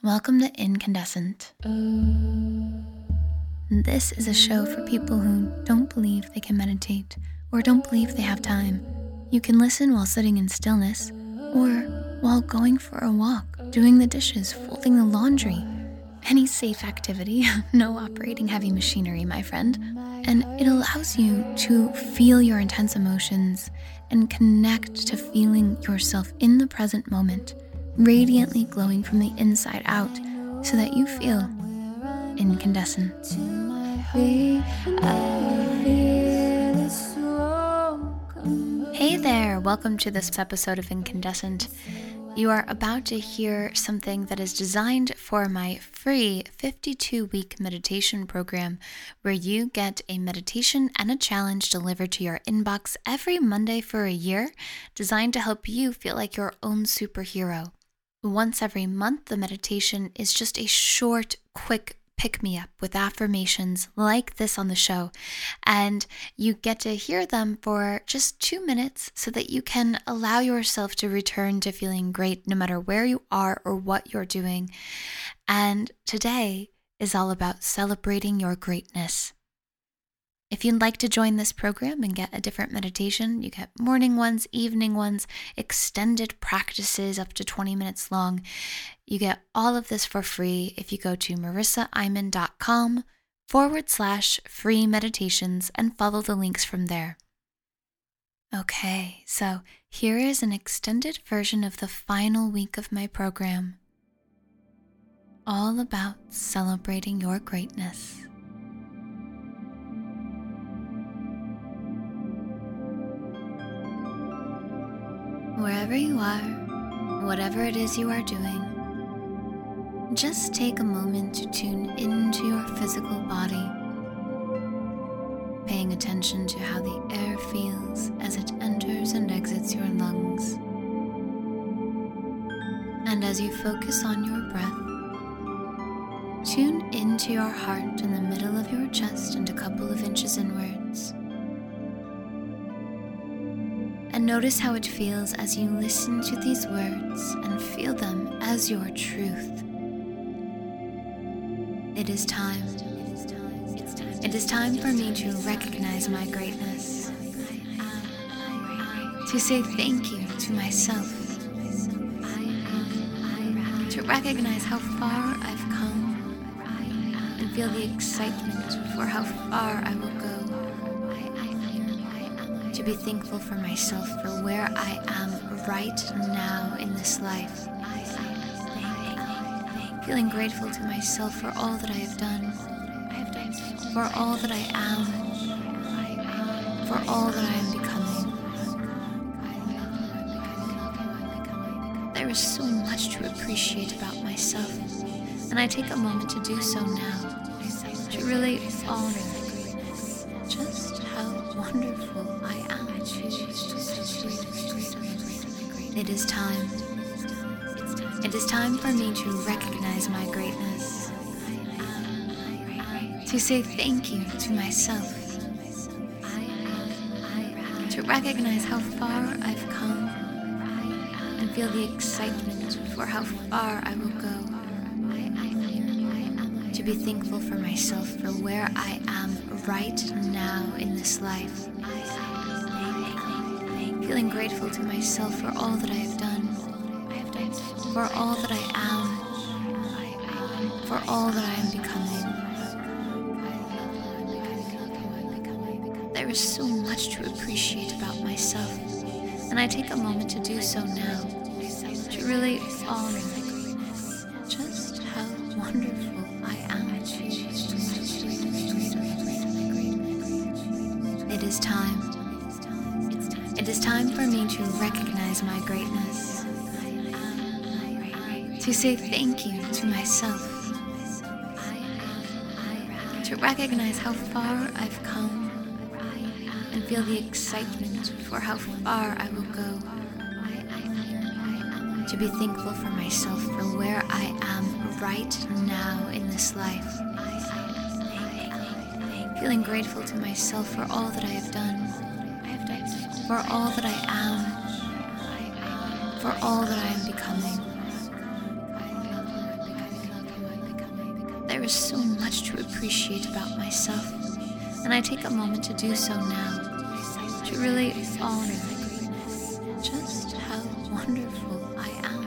Welcome to Incandescent. This is a show for people who don't believe they can meditate or don't believe they have time. You can listen while sitting in stillness or while going for a walk, doing the dishes, folding the laundry. Any safe activity, no operating heavy machinery, my friend. And it allows you to feel your intense emotions and connect to feeling yourself in the present moment, radiantly glowing from the inside out, so that you feel incandescent. Hey there, welcome to this episode of Incandescent. You are about to hear something that is designed for my free 52-week meditation program, where you get a meditation and a challenge delivered to your inbox every Monday for a year, designed to help you feel like your own superhero. Once every month, the meditation is just a short, quick pick-me-up with affirmations like this on the show, and you get to hear them for just 2 minutes so that you can allow yourself to return to feeling great no matter where you are or what you're doing. And today is all about celebrating your greatness. If you'd like to join this program and get a different meditation, you get morning ones, evening ones, extended practices up to 20 minutes long. You get all of this for free if you go to marisaimon.com/free meditations and follow the links from there. Okay, so here is an extended version of the final week of my program, all about celebrating your greatness. Wherever you are, whatever it is you are doing, just take a moment to tune into your physical body, paying attention to how the air feels as it enters and exits your lungs. And as you focus on your breath, tune into your heart in the middle of your chest and a couple of inches inwards. And notice how it feels as you listen to these words and feel them as your truth. It is time. It is time for me to recognize my greatness. To say thank you to myself. To recognize how far I've come and feel the excitement for how far I will go. To be thankful for myself, for where I am right now in this life. Feeling grateful to myself for all that I have done, for all that I am, for all that I am becoming. There is so much to appreciate about myself, and I take a moment to do so now, to really honor just how wonderful I am. It is time. It is time for me to recognize my greatness. To say thank you to myself. To recognize how far I've come and feel the excitement for how far I will go. To be thankful for myself, for where I am right now in this life. Feeling grateful to myself for all that I have done, for all that I am, for all that I am becoming. There is so much to appreciate about myself, and I take a moment to do so now, to really honor just how wonderful I am. It is time. It is time for me to recognize my greatness. To to say thank you to myself, to recognize how far I've come and feel the excitement for how far I will go, to be thankful for myself for where I am right now in this life, feeling grateful to myself for all that I have done, for all that I am, for all that I am becoming. There is so much to appreciate about myself, and I take a moment to do so now, to really honor just how wonderful I am.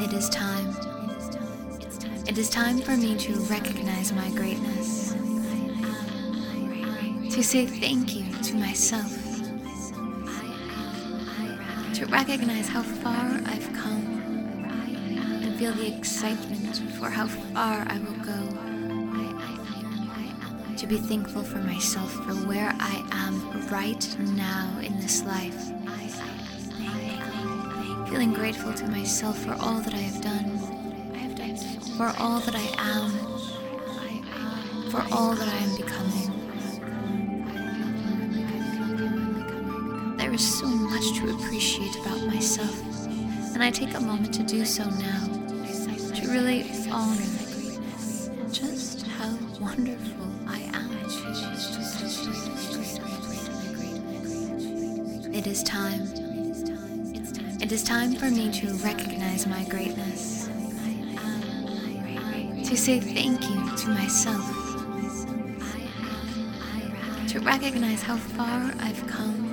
It is time for me to recognize my greatness, to say thank you to myself, to recognize how far I've come and feel the excitement for how far I will go, to be thankful for myself for where I am right now in this life, feeling grateful to myself for all that I have done, for all that I am, for all that I am becoming. There is so much to appreciate about myself, and I take a moment to do so now, to really honor just how wonderful I am. It is time for me to recognize my greatness, to say thank you to myself, to recognize how far I've come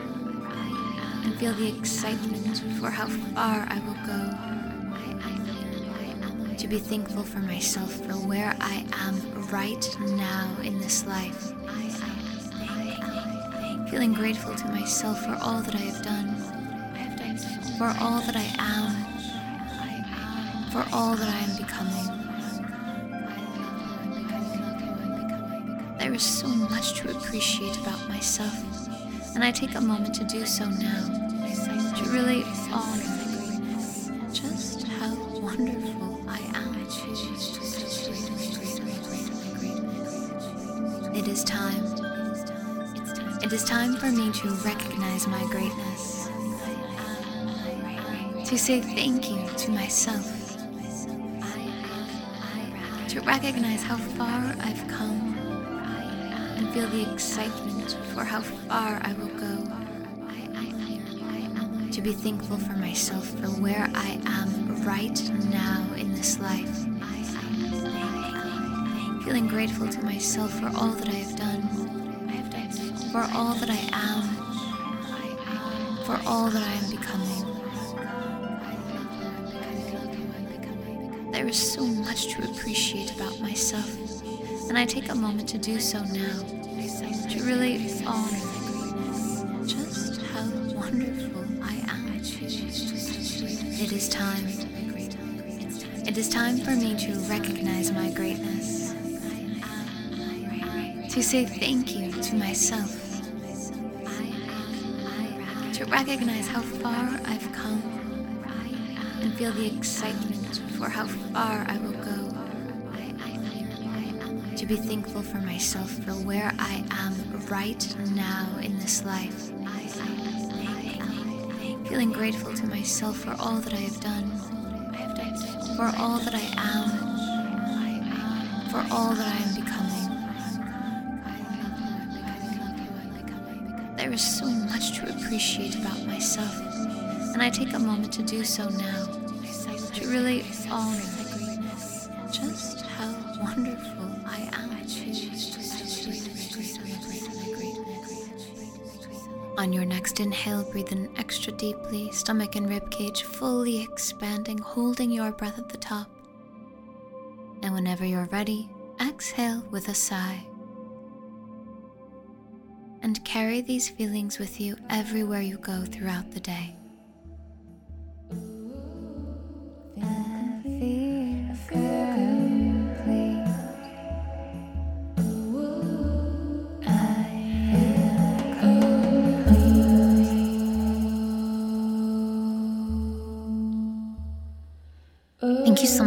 and feel the excitement for how far I will go, to be thankful for myself for where I am right now in this life, feeling grateful to myself for all that I have done, for all that I am, for all that I am becoming. There is so much to appreciate about myself, and I take a moment to do so now, to really honor just how wonderful I am. It is time for me to recognize my greatness, to say thank you to myself, to recognize how far I've come and feel the excitement for how far I will go, to be thankful for myself for where I am right now in this life, feeling grateful to myself for all that I have done, for all that I am, for all that I am becoming. There is so much to appreciate about myself, and I take a moment to do so now, to really honor just how wonderful I am. It is time for me to recognize my greatness, to say thank you to myself, to recognize how far I've come and feel the excitement for how far I will go, to be thankful for myself for where I am right now in this life, feeling grateful to myself for all that I have done, for all that I am, for all that I am becoming. There is so much to appreciate about myself, and I take a moment to do so now, to really honor just how wonderful I am. On your next inhale, breathe in extra deeply, stomach and ribcage fully expanding, holding your breath at the top. And whenever you're ready, exhale with a sigh. And carry these feelings with you everywhere you go throughout the day. Thank you so